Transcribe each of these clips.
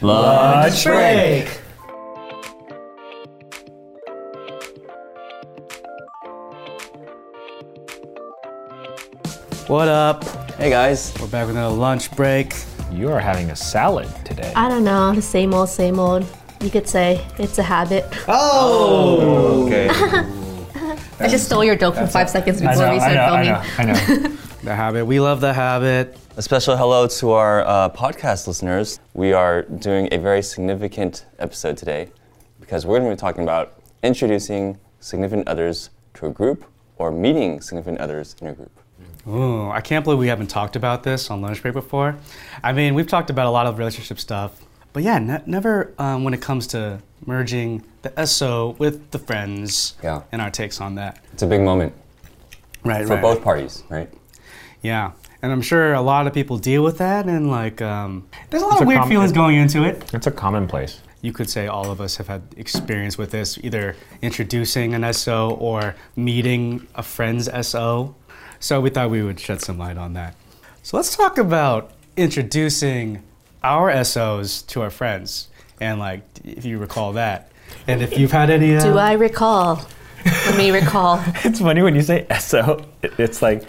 Lunch break. What up? Hey guys. We're back with another lunch break. You are having a salad today. I don't know, the same old, same old. You could say it's a habit. Oh! Okay. I just stole your joke from 5 seconds before we started filming. I know. The habit. We love the habit. A special hello to our podcast listeners. We are doing a very significant episode today because we're going to be talking about introducing significant others to a group or meeting significant others in a group. Ooh, I can't believe we haven't talked about this on lunch break before. I mean, we've talked about a lot of relationship stuff, but yeah, never when it comes to merging the SO with the friends and our takes on that. It's a big moment. Right, for both parties, right? Yeah, and I'm sure a lot of people deal with that, and like, there's a lot of weird feelings going into it. It's a commonplace. You could say all of us have had experience with this, either introducing an SO or meeting a friend's SO. So we thought we would shed some light on that. So let's talk about introducing our SOs to our friends, and like, if you recall that, and if you've had any. Do I recall? Let me recall. It's funny when you say SO, it's like.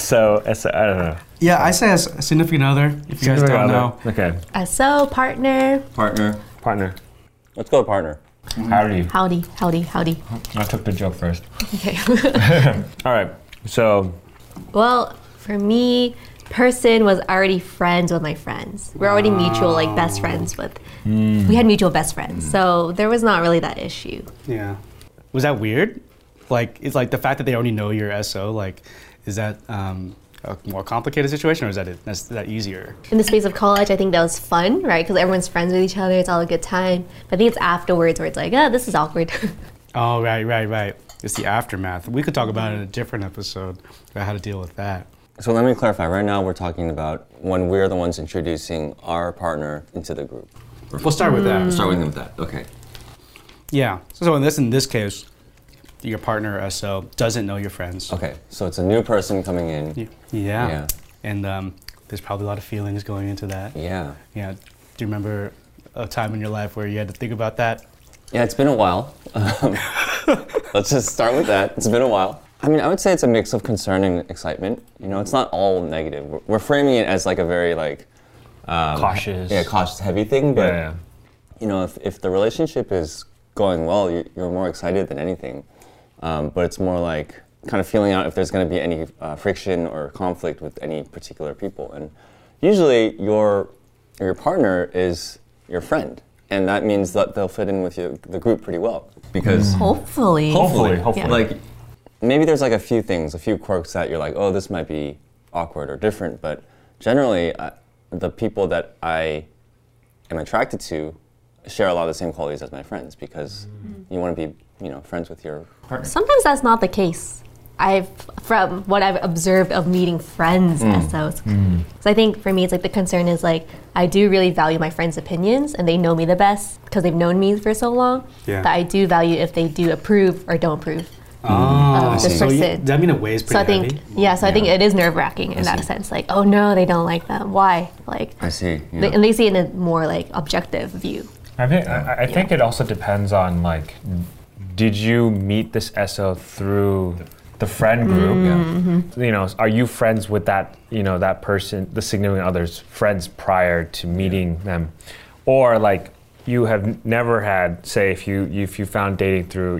SO, I don't know. Yeah, I say as significant other, if you guys don't know. Okay. SO, partner. Partner. Let's go with partner. Howdy. I took the joke first. Okay. All right, so. Well, for me, person was already friends with my friends. We're already mutual, like best friends with. We had mutual best friends, so there was not really that issue. Yeah. Was that weird? Like, it's like the fact that they already know your SO, like, is that a more complicated situation, or is that easier? In the space of college, I think that was fun, right? Because everyone's friends with each other, it's all a good time. But I think it's afterwards where it's like, oh, this is awkward. Oh, right. It's the aftermath. We could talk about it in a different episode about how to deal with that. So let me clarify, right now we're talking about when we're the ones introducing our partner into the group. We'll start with that. Okay. Yeah, so in this case, your partner or SO doesn't know your friends. Okay, so it's a new person coming in. Yeah. And there's probably a lot of feelings going into that. Yeah. Do you remember a time in your life where you had to think about that? Yeah, it's been a while. Let's just start with that. It's been a while. I mean, I would say it's a mix of concern and excitement. You know, it's not all negative. We're framing it as like a very like... cautious. Yeah, cautious heavy thing, but you know, if the relationship is going well, you're more excited than anything. But it's more like kind of feeling out if there's going to be any friction or conflict with any particular people. And usually your partner is your friend. And that means that they'll fit in with the group pretty well. Because Hopefully. Yeah. Like, maybe there's like a few quirks that you're like, oh, this might be awkward or different. But generally, the people that I am attracted to share a lot of the same qualities as my friends, because you want to be friends with your partner. Sometimes that's not the case. From what I've observed of meeting friends SOs. So I think for me, it's like the concern is like, I do really value my friends' opinions, and they know me the best because they've known me for so long, that I do value if they do approve or don't approve. This person. So that mean it weighs pretty heavy? I think it is nerve-wracking in that sense. Like, oh no, they don't like them. Why? Like, I see. Yeah. And they see it in a more like objective view. I think it also depends on like, did you meet this SO through the friend group? Mm-hmm. Are you friends with that, that person, the significant other's friends prior to meeting them? Or like you have never had, say if you found dating through,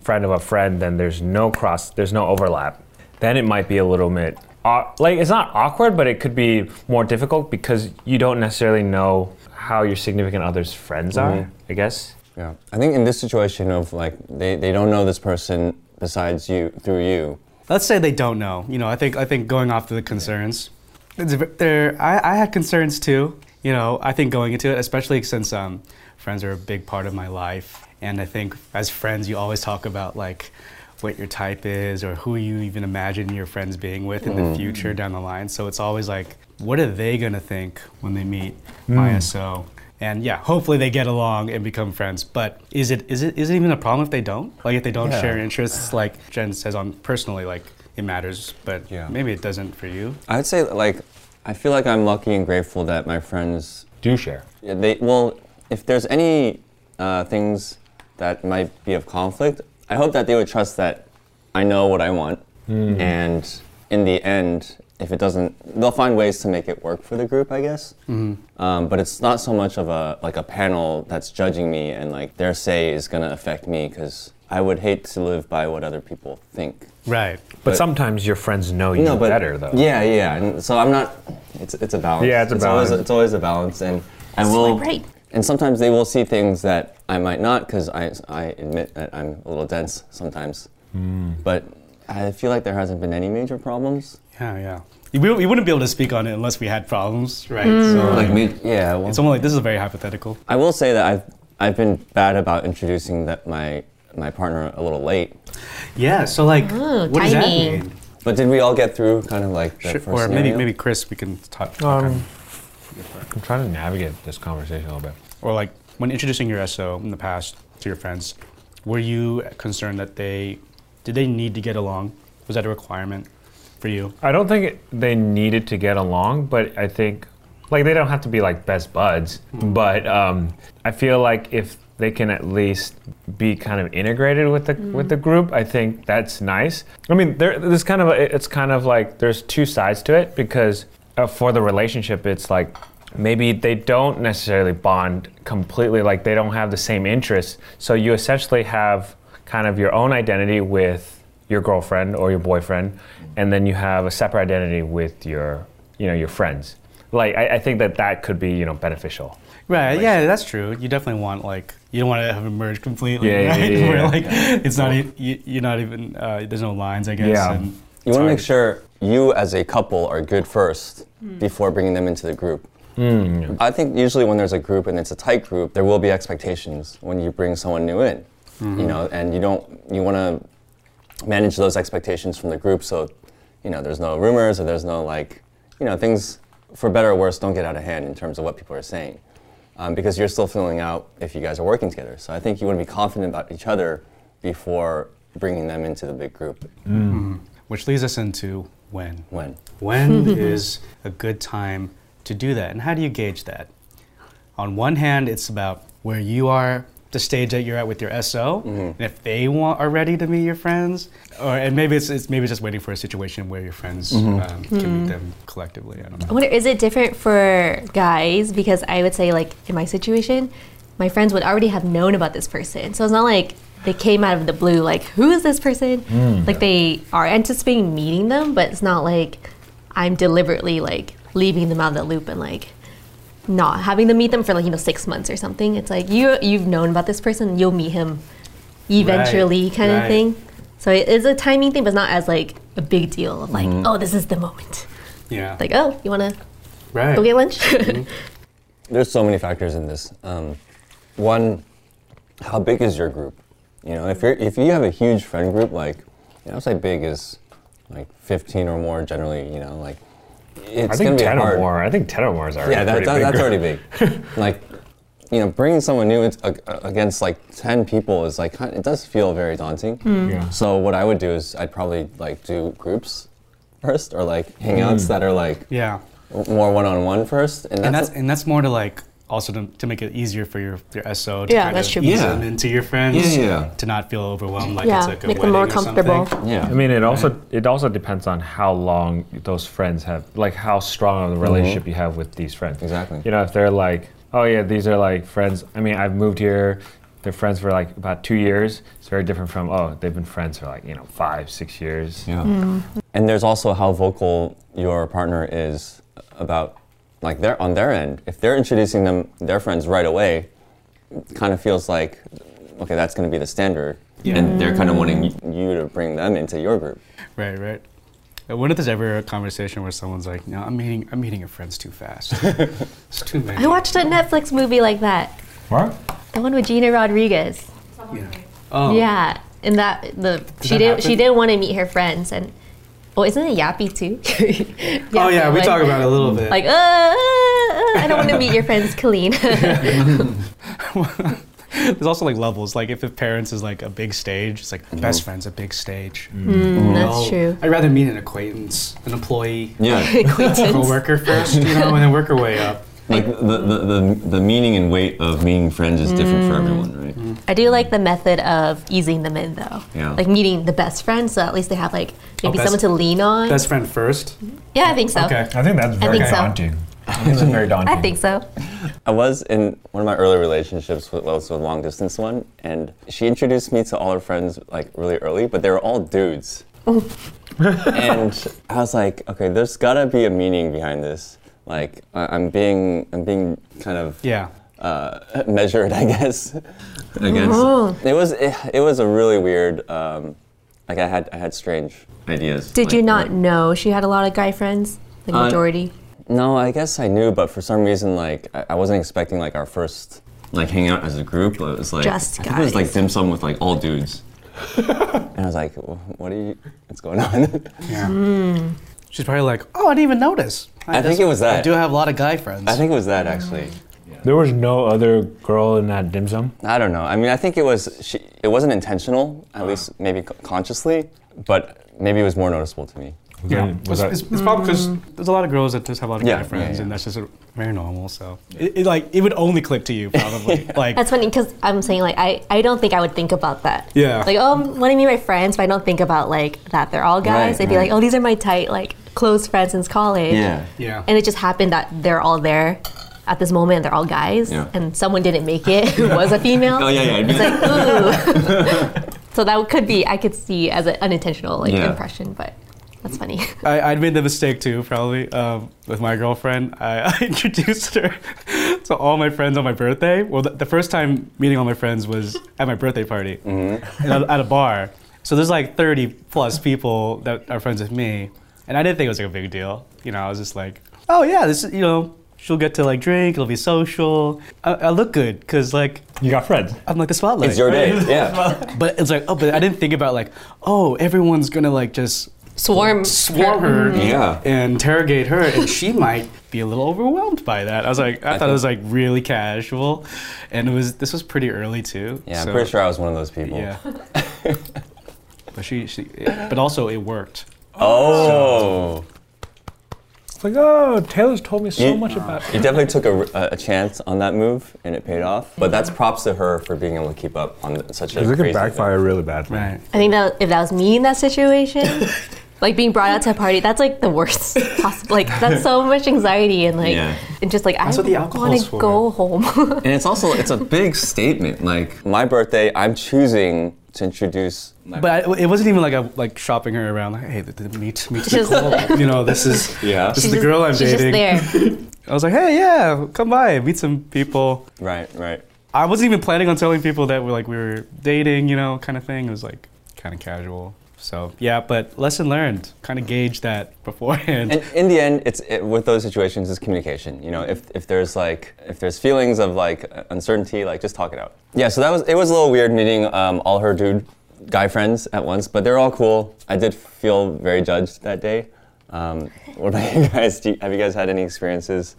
friend of a friend, then there's no overlap. Then it might be a little bit, like it's not awkward, but it could be more difficult because you don't necessarily know how your significant other's friends are, I guess. Yeah, I think in this situation of like, they don't know this person besides you, through you. Let's say they don't know. I think going off to the concerns, I had concerns too. I think going into it, especially since friends are a big part of my life. And I think as friends, you always talk about like what your type is or who you even imagine your friends being with in the future down the line. So it's always like, what are they gonna think when they meet my SO? And yeah, hopefully they get along and become friends. But is it even a problem if they don't? Like if they don't share interests, like Jen says on personally, like it matters, but maybe it doesn't for you. I would say like, I feel like I'm lucky and grateful that my friends do share. Yeah, well, if there's any things that might be of conflict, I hope that they would trust that I know what I want. Mm. And in the end, if it doesn't, they'll find ways to make it work for the group, I guess. Mm-hmm. But it's not so much of a panel that's judging me and like their say is going to affect me, because I would hate to live by what other people think. Right, but sometimes your friends know you better, though. Yeah, yeah, and so I'm not. It's a balance. Yeah, it's a balance. It's always a balance, and And sometimes they will see things that I might not, because I admit that I'm a little dense sometimes. Mm. But I feel like there hasn't been any major problems. Yeah, yeah. We wouldn't be able to speak on it unless we had problems, right? Mm. So like well, it's almost like this is very hypothetical. I will say that I've been bad about introducing that my partner a little late. Yeah, so like, what does that mean? But did we all get through kind of like the first scenario? Maybe Chris, we can talk. I'm trying to navigate this conversation a little bit. Or like, when introducing your SO in the past to your friends, were you concerned that did they need to get along? Was that a requirement for you? I don't think they needed to get along, but I think, like, they don't have to be like best buds, but I feel like if they can at least be kind of integrated with the group. I think that's nice. I mean, it's kind of like there's two sides to it, because for the relationship, it's like maybe they don't necessarily bond completely, like they don't have the same interests. So you essentially have kind of your own identity with your girlfriend or your boyfriend, and then you have a separate identity with your friends. Like I think that could be beneficial. Right, like, yeah, that's true. You definitely want, like, you don't want to have it merged completely, right? Yeah, where, like, it's not, you're not even, there's no lines, I guess. Yeah. And you want to make sure you as a couple are good first before bringing them into the group. Mm. I think usually when there's a group and it's a tight group, there will be expectations when you bring someone new in, and you want to manage those expectations from the group so, there's no rumors or there's no, like, things, for better or worse, don't get out of hand in terms of what people are saying. Because you're still filling out if you guys are working together. So I think you want to be confident about each other before bringing them into the big group. Mm. Which leads us into when. When is a good time to do that? And how do you gauge that? On one hand, it's about where you are, the stage that you're at with your SO, and if they are ready to meet your friends, and maybe it's just waiting for a situation where your friends can meet them collectively. I don't know. I wonder, is it different for guys? Because I would say, like, in my situation, my friends would already have known about this person, so it's not like they came out of the blue. Like, who is this person? Mm. Like, they are anticipating meeting them, but it's not like I'm deliberately like leaving them out of the loop and like not having them meet them for, like, 6 months or something. It's like you've known about this person, you'll meet him eventually, kind of thing. So it is a timing thing, but it's not as like a big deal of like, oh, this is the moment. Yeah. Like, oh, you wanna go get lunch? There's so many factors in this. One, how big is your group? If you have a huge friend group, like, I'd say big is like 15 or more generally, it's going to be hard. I think 10 or more is already pretty big. Yeah, that's already big. Like, bringing someone new against like 10 people is like, it does feel very daunting. Mm. Yeah. So what I would do is I'd probably like do groups first, or like hangouts that are like more one-on-one first. And that's more to like, also to make it easier for your SO to ease them into your friends, to not feel overwhelmed like it's like a wedding or something. Make them more comfortable. Yeah. I mean, it also depends on how long those friends have, like how strong of a relationship you have with these friends. Exactly. If they're like, oh yeah, these are like friends, I mean, I've moved here, they're friends for like about 2 years, it's very different from, they've been friends for like, 5, 6 years. Yeah. Mm. And there's also how vocal your partner is about, like, they're on their end, if they're introducing their friends right away, it kind of feels like, okay, that's going to be the standard. Yeah. And they're kind of wanting you to bring them into your group. Right. I wonder if there's ever a conversation where someone's like, no, I'm meeting your friends too fast. It's too late. I watched a Netflix movie like that. What? The one with Gina Rodriguez. Yeah. Oh. Yeah, and she didn't want to meet her friends, and isn't it yappy too? Yappy, we talk about it a little bit. Like, I don't want to meet your friends, Colleen. There's also like levels. Like if parents is like a big stage, it's like best friend's a big stage. That's true. I'd rather meet an acquaintance, an employee, a coworker first, and then work our way up. Like the meaning and weight of meeting friends is different for everyone, right? Mm. I do like the method of easing them in, though. Yeah. Like meeting the best friend, so at least they have like maybe someone to lean on. Best friend first? Yeah, I think so. Okay, I think that's very daunting. I think that's very daunting. I think so. I was in one of my early relationships, with also a long distance one, and she introduced me to all her friends like really early, but they were all dudes. And I was like, okay, there's gotta be a meaning behind this. Like I'm being kind of measured, I guess. It was a really weird. Like I had strange ideas. Did like, you not know she had a lot of guy friends? The majority. No, I guess I knew, but for some reason, like I wasn't expecting like our first like hang out as a group. But it was like just guys. I think it was like dim sum with like all dudes. And I was like, what's going on? Yeah. Mm. She's probably like, oh, I didn't even notice. I think it was that. I do have a lot of guy friends. I think it was that, actually. Yeah. There was no other girl in that dim sum? I don't know. I mean, I think it was, it wasn't intentional, at least maybe consciously, but maybe it was more noticeable to me. Yeah, it's probably because there's a lot of girls that just have a lot of guy friends, and that's just very normal, so. Yeah. It would only click to you, probably. Like, that's funny, because I'm saying, like, I don't think I would think about that. Yeah. Like, oh, want to meet my friends, but I don't think about, like, that they're all guys. They'd be like, oh, these are my tight, like, close friends since college. Yeah. Yeah. And it just happened that they're all there at this moment, and they're all guys, and someone didn't make it who was a female. Oh, yeah, yeah. It's like, ooh. So that could be, I could see as an unintentional, like, impression, but. That's funny. I'd made the mistake too, probably, with my girlfriend. I introduced her to all my friends on my birthday. Well, the first time meeting all my friends was at my birthday party, at a bar. So there's like 30 plus people that are friends with me, and I didn't think it was like a big deal. You know, I was just like, oh yeah, this is, you know, she'll get to like drink, it'll be social. I look good, cause like you got friends. I'm like the spotlight. It's your day, yeah. But it's like, oh, but I didn't think about like, oh, everyone's gonna like just. Swarm her and interrogate her, and she might be a little overwhelmed by that. I was like, I thought it was like really casual, and this was pretty early too. Yeah, so. I'm pretty sure I was one of those people. Yeah, but but also it worked. Oh, it's like Taylor's told me so much about it. You definitely took a chance on that move, and it paid off. But that's props to her for being able to keep up on such a. It could backfire really badly. Right. I think that if that was me in that situation. Like being brought out to a party, that's like the worst possible. Like that's so much anxiety and like, and just like that's I want to go home. And it's a big statement. Like my birthday, I'm choosing to introduce. But it wasn't even like I shopping her around. Like hey, meet Nicole. You know, this is the girl I'm dating. Just there. I was like, hey, yeah, come by, meet some people. Right. I wasn't even planning on telling people that we were dating. You know, kind of thing. It was like kind of casual. So yeah, but lesson learned. Kind of gauge that beforehand. And in the end, with those situations, it's communication. You know, if there's feelings of like uncertainty, like just talk it out. Yeah. So it was a little weird meeting all her guy friends at once, but they're all cool. I did feel very judged that day. What about you guys? Have you guys had any experiences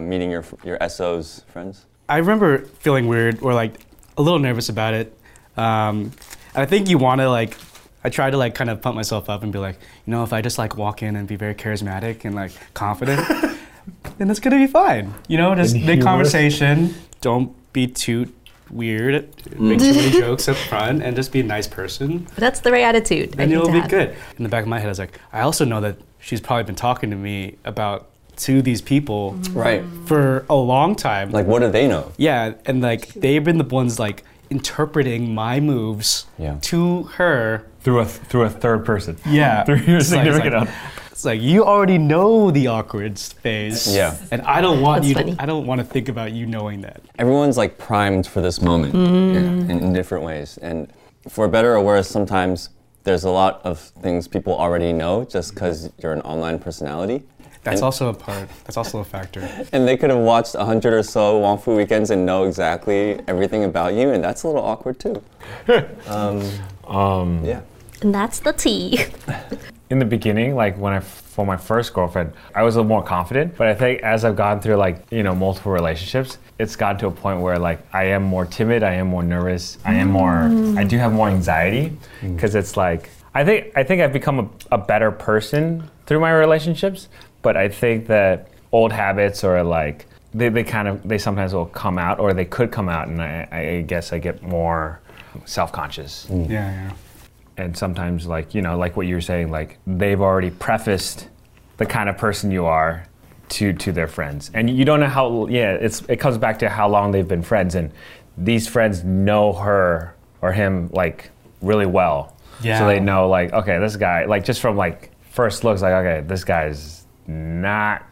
meeting your SO's friends? I remember feeling weird or like a little nervous about it. I think you want to like. I try to like kind of pump myself up and be like, you know, if I just like walk in and be very charismatic and like confident, then it's gonna be fine. You know, just big conversation. Don't be too weird. Make too many jokes up front and just be a nice person. That's the right attitude. And you'll be good. In the back of my head, I was like, I also know that she's probably been talking to me about to these people for a long time. Like, what do they know? Yeah, and like they've been the ones like interpreting my moves to her. Through a third person. Yeah. Through your significant other. It's like you already know the awkward phase. Yeah. And I don't want I don't want to think about you knowing that. Everyone's like primed for this moment in different ways. And for better or worse, sometimes there's a lot of things people already know just because you're an online personality. That's also a factor. And they could have watched 100 or so Wong Fu Weekends and know exactly everything about you, and that's a little awkward too. And that's the tea. In the beginning, like for my first girlfriend, I was a little more confident, but I think as I've gone through like, you know, multiple relationships, it's gotten to a point where like I am more timid, I am more nervous, I do have more anxiety because it's like I think I've become a better person through my relationships, but I think that old habits or like They sometimes will come out, or they could come out, and I guess I get more self-conscious. Mm. Yeah. And sometimes, like, you know, like what you were saying, like they've already prefaced the kind of person you are to their friends, and you don't know how. Yeah, it comes back to how long they've been friends, and these friends know her or him like really well. Yeah. So they know, like, okay, this guy, like, just from like first looks, like, okay, this guy's not.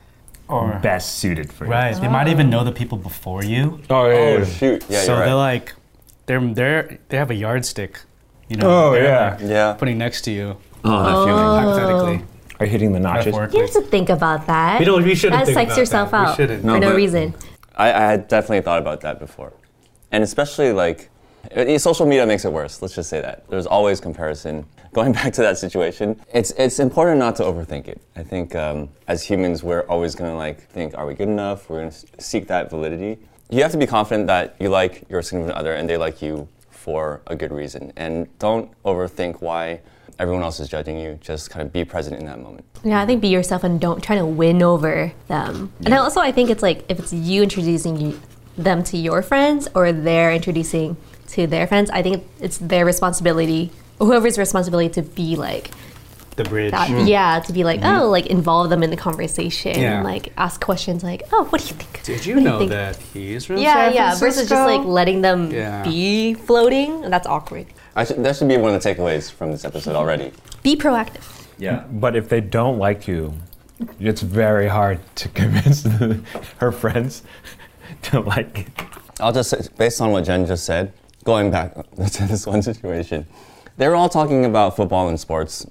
Or best suited for you. Right. They might even know the people before you. Oh, yeah. Oh, shoot. Yeah, so you're right. They're like, they have a yardstick, you know. Oh, yeah. Like, yeah. Putting next to you. Oh, that feeling, hypothetically. Are you hitting the notches? You have to think about that. You know, we shouldn't think about that. That psychs yourself out for no reason. I had definitely thought about that before. And especially, like, social media makes it worse. Let's just say that. There's always comparison. Going back to that situation, it's important not to overthink it. I think as humans, we're always gonna like think, are we good enough? We're gonna seek that validity. You have to be confident that you like your significant other and they like you for a good reason. And don't overthink why everyone else is judging you. Just kind of be present in that moment. Yeah, I think be yourself and don't try to win over them. Yeah. And also I think it's like, if it's you introducing them to your friends or they're introducing to their friends, I think it's their responsibility, whoever's responsibility, to be like the bridge. That, yeah, to be like, oh, like involve them in the conversation, and like ask questions, like, oh, what do you think? Did you know that he's from San Francisco? Versus just like letting them be floating. That's awkward. That should be one of the takeaways from this episode already. Be proactive. Yeah, but if they don't like you, it's very hard to convince her friends to like it. I'll just say, based on what Jen just said, going back to this one situation. They were all talking about football and sports.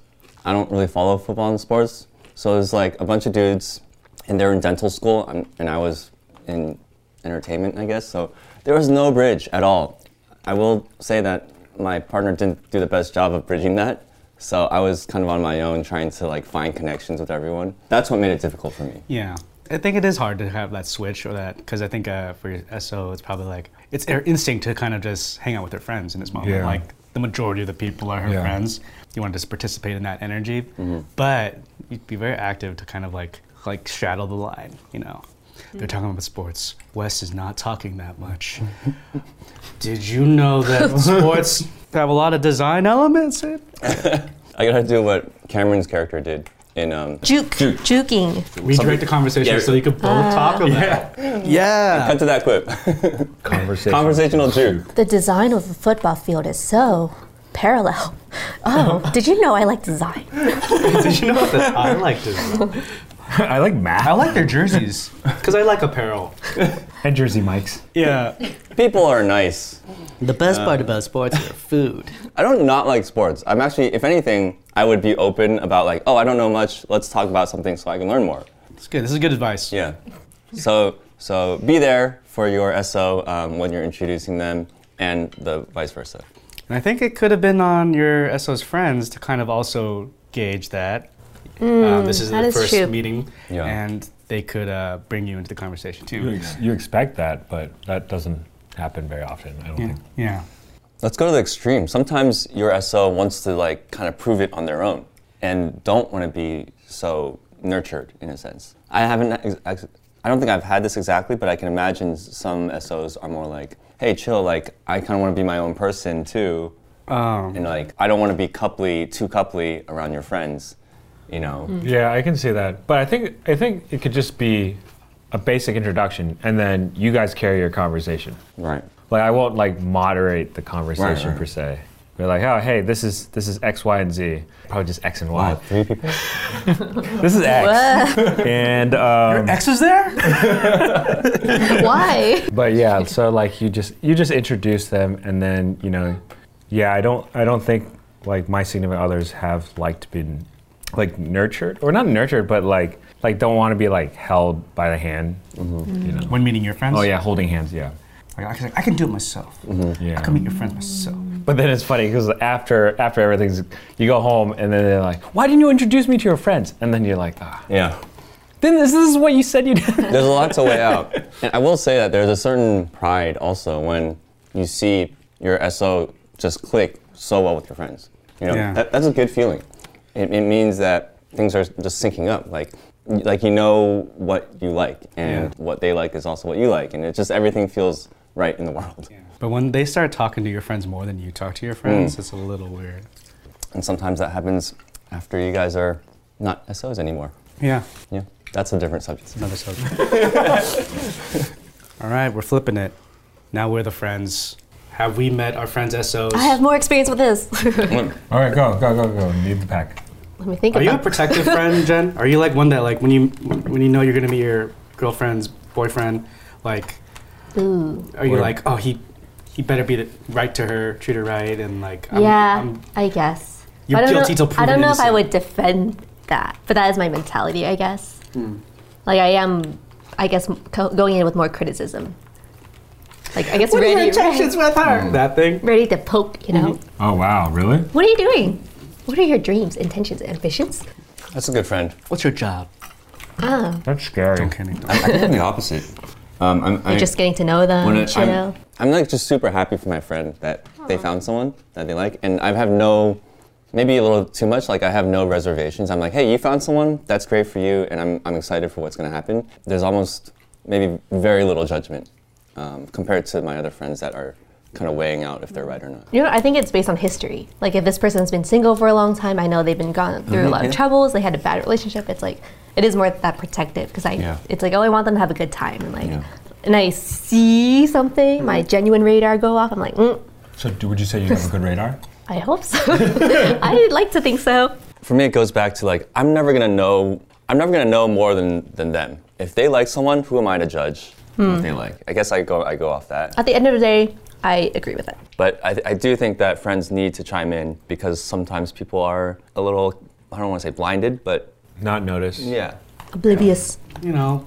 I don't really follow football and sports. So there's like a bunch of dudes, and they're in dental school, and I was in entertainment, I guess. So there was no bridge at all. I will say that my partner didn't do the best job of bridging that. So I was kind of on my own trying to like find connections with everyone. That's what made it difficult for me. Yeah. I think it is hard to have that switch or that, because I think for your SO, it's probably like, it's their instinct to kind of just hang out with their friends in this moment. Yeah. Like, the majority of the people are her friends. You want to just participate in that energy, but you'd be very active to kind of like straddle the line, you know. They're talking about sports. Wes is not talking that much. Did you know that sports have a lot of design elements in it? I gotta do what Cameron's character did in Juking. Redirect the conversation so you could both talk about it. Yeah. Cut to that clip. Conversational juke. The design of the football field is so parallel. Oh, did you know I like design? Did you know that I like design? I like math. I like their jerseys, because I like apparel. And jersey mics. Yeah. People are nice. The best part about sports is food. I don't not like sports. I'm actually, if anything, I would be open about like, oh, I don't know much. Let's talk about something so I can learn more. That's good. This is good advice. Yeah. So be there for your SO when you're introducing them, and the vice versa. And I think it could have been on your SO's friends to kind of also gauge that. This is the first meeting, and they could bring you into the conversation too. You expect that, but that doesn't happen very often, I don't think. Yeah. Let's go to the extreme. Sometimes your SO wants to like kind of prove it on their own and don't want to be so nurtured in a sense. I don't think I've had this exactly, but I can imagine some SOs are more like, hey, chill, like I kind of want to be my own person too. And like, I don't want to be too coupley around your friends. You know. Yeah, I can see that. But I think it could just be a basic introduction, and then you guys carry your conversation. Right. Like I won't like moderate the conversation per se. We're like, oh hey, this is X, Y, and Z. Probably just X and Y. Three people. This is X. And your X is there? Why? But yeah, so like you just introduce them, and then, you know, yeah, I don't think like my significant others have liked being like nurtured, or not nurtured, but like don't want to be like held by the hand, you know? When meeting your friends? Oh yeah, holding hands, yeah. Like, I can do it myself. Yeah. I can meet your friends myself. But then it's funny, because after everything's, you go home and then they're like, why didn't you introduce me to your friends? And then you're like, Yeah. Then this is what you said you did. There's lots of way out. And I will say that there's a certain pride also when you see your SO just click so well with your friends. You know, that's a good feeling. It means that things are just syncing up. Like, like, you know what you like, and what they like is also what you like, and it just, everything feels right in the world. Yeah. But when they start talking to your friends more than you talk to your friends, it's a little weird. And sometimes that happens after you guys are not SOs anymore. Yeah. Yeah, that's a different subject. Another subject. All right, we're flipping it. Now we're the friends. Have we met our friends SOs? I have more experience with this. All right, go. Lead the pack. Let me think about it. Are you a protective friend, Jen? Are you like one that, like, when you know you're gonna meet your girlfriend's boyfriend, like, are you like, oh, he better be right to her, treat her right, and like, I guess. You're guilty till proven innocent. I don't know if I would defend that, but that is my mentality, I guess. Like, I am, I guess, going in with more criticism. Like, I guess, what ready, are your intentions with her? That thing? Ready to poke, you know? Oh, wow, really? What are you doing? What are your dreams, intentions, ambitions? That's a good friend. What's your job? Oh. That's scary. I'm kidding. I'm the opposite. You're just getting to know them, you know? I'm like just super happy for my friend that they found someone that they like, and I have no, maybe a little too much, like I have no reservations. I'm like, hey, you found someone, that's great for you, and I'm excited for what's gonna happen. There's almost maybe very little judgment. Compared to my other friends that are kind of weighing out if they're right or not. You know, I think it's based on history. Like, if this person's been single for a long time, I know they've been gone through a lot of troubles, they had a bad relationship, it's like, it is more that protective, because it's like, oh, I want them to have a good time, and like, and I see something, my genuine radar go off, I'm like, So would you say you have a good radar? I hope so. I'd like to think so. For me, it goes back to like, I'm never gonna know more than them. If they like someone, who am I to judge? What they like. I guess I go off that. At the end of the day, I agree with it. But I do think that friends need to chime in because sometimes people are a little, I don't want to say blinded, but... Not noticed. Yeah. Oblivious. You know,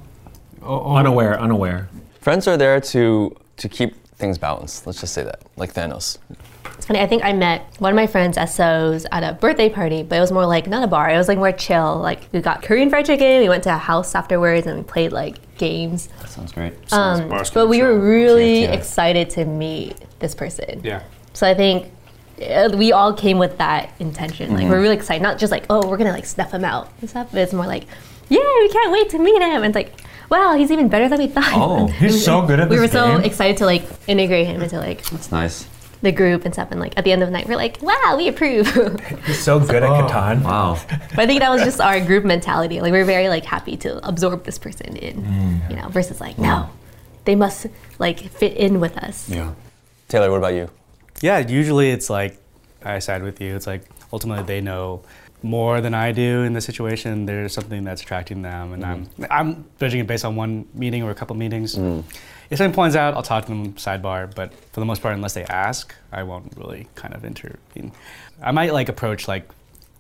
unaware. Friends are there to keep things balanced. Let's just say that, like Thanos. It's funny, I think I met one of my friends, SOs, at a birthday party, but it was more like, not a bar, it was like more chill. Like, we got Korean fried chicken, we went to a house afterwards, and we played like games. That sounds great. But we were really excited to meet this person. Yeah. So I think we all came with that intention. Like, we're really excited, not just like, oh, we're gonna like snuff him out and stuff, but it's more like, yeah, we can't wait to meet him. And it's like, wow, he's even better than we thought. Oh, he's so good at this game. We were so excited to like integrate him into like... That's nice. The group and stuff, and like at the end of the night we're like, wow, we approve. He's so good at Catan. Wow. But I think that was just our group mentality. Like, we were very like happy to absorb this person in, you know, versus like, no, they must like fit in with us. Yeah. Taylor, what about you? Yeah, usually it's like, I side with you. It's like, ultimately they know more than I do in the situation. There's something that's attracting them, and I'm judging it based on one meeting or a couple meetings. If something points out, I'll talk to them sidebar, but for the most part, unless they ask, I won't really kind of intervene. I might like approach like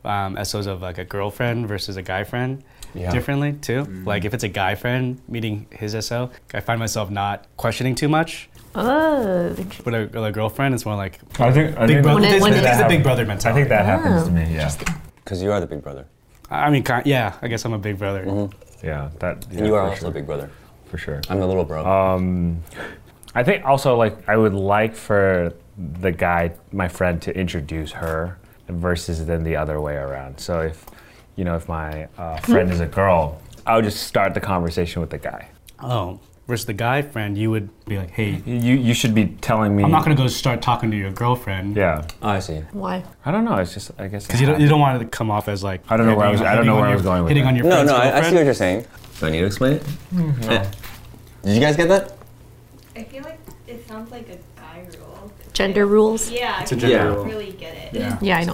SOs of like a girlfriend versus a guy friend differently too. Like, if it's a guy friend meeting his SO, I find myself not questioning too much. Oh. But a girlfriend, it's more like I think the big brother mentality. I think that happens to me, yeah. Because you are the big brother. I mean, yeah, I guess I'm a big brother. Yeah, that. Yeah, you are also a big brother. For sure. I'm the little bro. I think also, like, I would like for the guy, my friend, to introduce her versus then the other way around. So if, you know, if my friend is a girl, I would just start the conversation with the guy. Oh, versus the guy friend, you would be like, hey. You should be telling me. I'm not going to go start talking to your girlfriend. Yeah. Oh, I see. Why? I don't know. It's just, I guess. Because you don't want it to come off as like. I don't know where I was going with that. Hitting on your friend's girlfriend. I see what you're saying. Do I need to explain it? No. Did you guys get that? I feel like it sounds like a guy rule. Gender rules? Yeah, it's a gender rule. I don't really get it. Yeah I know.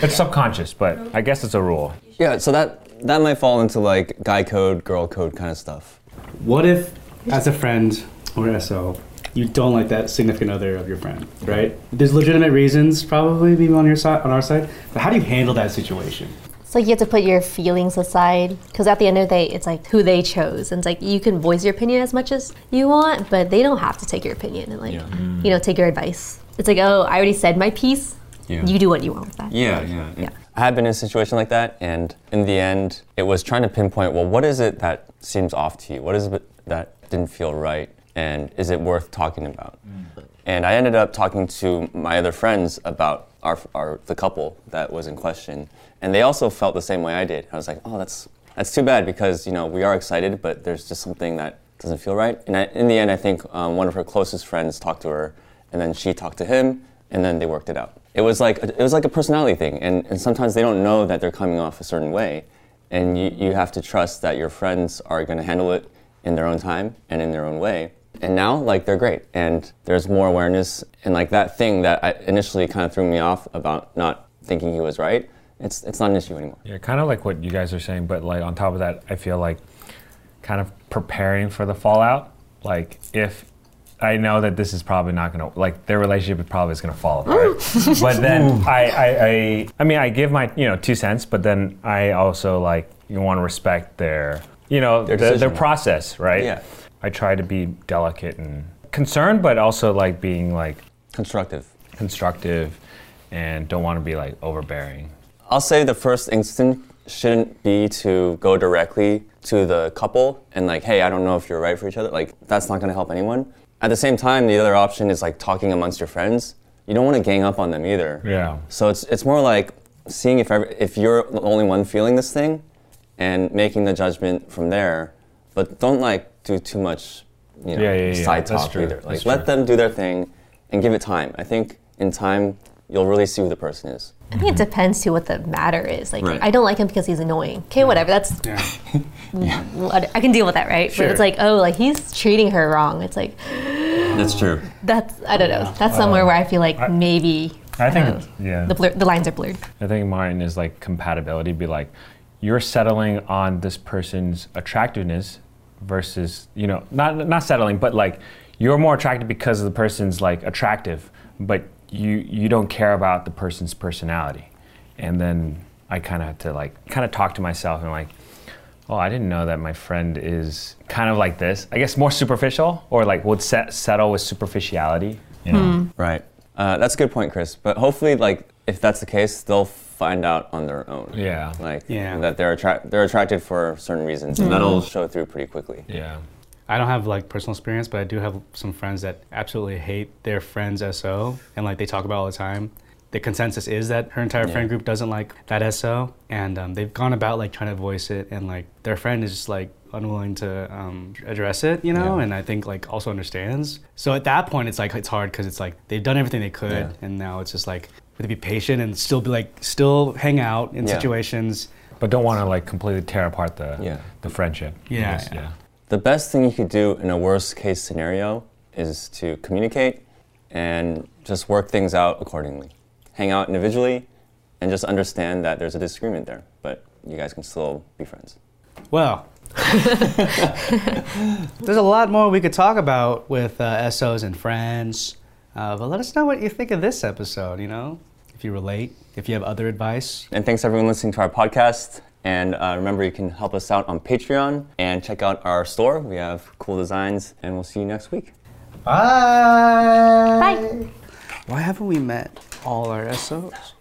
It's subconscious, but I guess it's a rule. Yeah, so that might fall into like guy code, girl code kind of stuff. What if, as a friend or SO, you don't like that significant other of your friend, right? There's legitimate reasons, probably, maybe on our side, but how do you handle that situation? It's like you have to put your feelings aside, because at the end of the day, it's like who they chose. And it's like, you can voice your opinion as much as you want, but they don't have to take your opinion and like, you know, take your advice. It's like, oh, I already said my piece. Yeah. You do what you want with that. Yeah. I have been in a situation like that, and in the end, it was trying to pinpoint, well, what is it that seems off to you? What is it that didn't feel right? And is it worth talking about? And I ended up talking to my other friends about the couple that was in question. And they also felt the same way I did. I was like, oh, that's That's too bad because, you know, we are excited, but there's just something that doesn't feel right. And in the end, I think one of her closest friends talked to her, and then she talked to him, and then they worked it out. It was like a personality thing, and sometimes they don't know that they're coming off a certain way, and you have to trust that your friends are going to handle it in their own time and in their own way. And now, like, they're great, and there's more awareness, and like that thing that initially kind of threw me off about not thinking he was right, it's not an issue anymore. Yeah, kind of like what you guys are saying, but like on top of that, I feel like kind of preparing for the fallout. Like, if I know that this is probably not going to, like, their relationship probably is going to fall apart. But then I mean, I give my, you know, 2 cents, but then I also, like, you want to respect their, you know, their process, right? Yeah. I try to be delicate and concerned, but also like being like constructive and don't want to be like overbearing. I'll say the first instinct shouldn't be to go directly to the couple and like, hey, I don't know if you're right for each other. Like, that's not going to help anyone. At the same time, the other option is like talking amongst your friends. You don't want to gang up on them either. Yeah. So it's more like seeing if you're the only one feeling this thing and making the judgment from there. But don't like do too much, you know, side talk either. Like, let them do their thing and give it time. I think in time you'll really see who the person is. I think it depends too what the matter is. Like, right. I don't like him because he's annoying. Okay, whatever. That's I can deal with that, right? Sure. But it's like, oh, like he's treating her wrong. It's like that's true. That's I don't know. That's somewhere where I feel like the lines are blurred. I think mine is like compatibility. Be like, you're settling on this person's attractiveness versus, you know, not settling, but like you're more attractive because of the person's like attractive, but you don't care about the person's personality. And then I kind of had to like kind of talk to myself and like, oh, I didn't know that my friend is kind of like this. I guess more superficial, or like would settle with superficiality, you know? Right. That's a good point, Chris. But hopefully, like, if that's the case, they'll find out on their own. Yeah. Like, that they're attracted for certain reasons. And that'll show through pretty quickly. Yeah. I don't have like personal experience, but I do have some friends that absolutely hate their friend's SO, and like they talk about all the time. The consensus is that her entire friend group doesn't like that SO, and they've gone about like trying to voice it, and like their friend is just like unwilling to address it, you know? Yeah. And I think like also understands. So at that point, it's like it's hard because it's like they've done everything they could, and now it's just like to be patient and still be like still hang out in situations, but don't want to like completely tear apart the friendship. The best thing you could do in a worst case scenario is to communicate and just work things out accordingly. Hang out individually and just understand that there's a disagreement there, but you guys can still be friends. Well, there's a lot more we could talk about with SOs and friends, but let us know what you think of this episode, you know? If you relate, if you have other advice. And thanks everyone listening to our podcast. And remember, you can help us out on Patreon and check out our store. We have cool designs, and we'll see you next week. Bye! Bye! Why haven't we met all our SOs?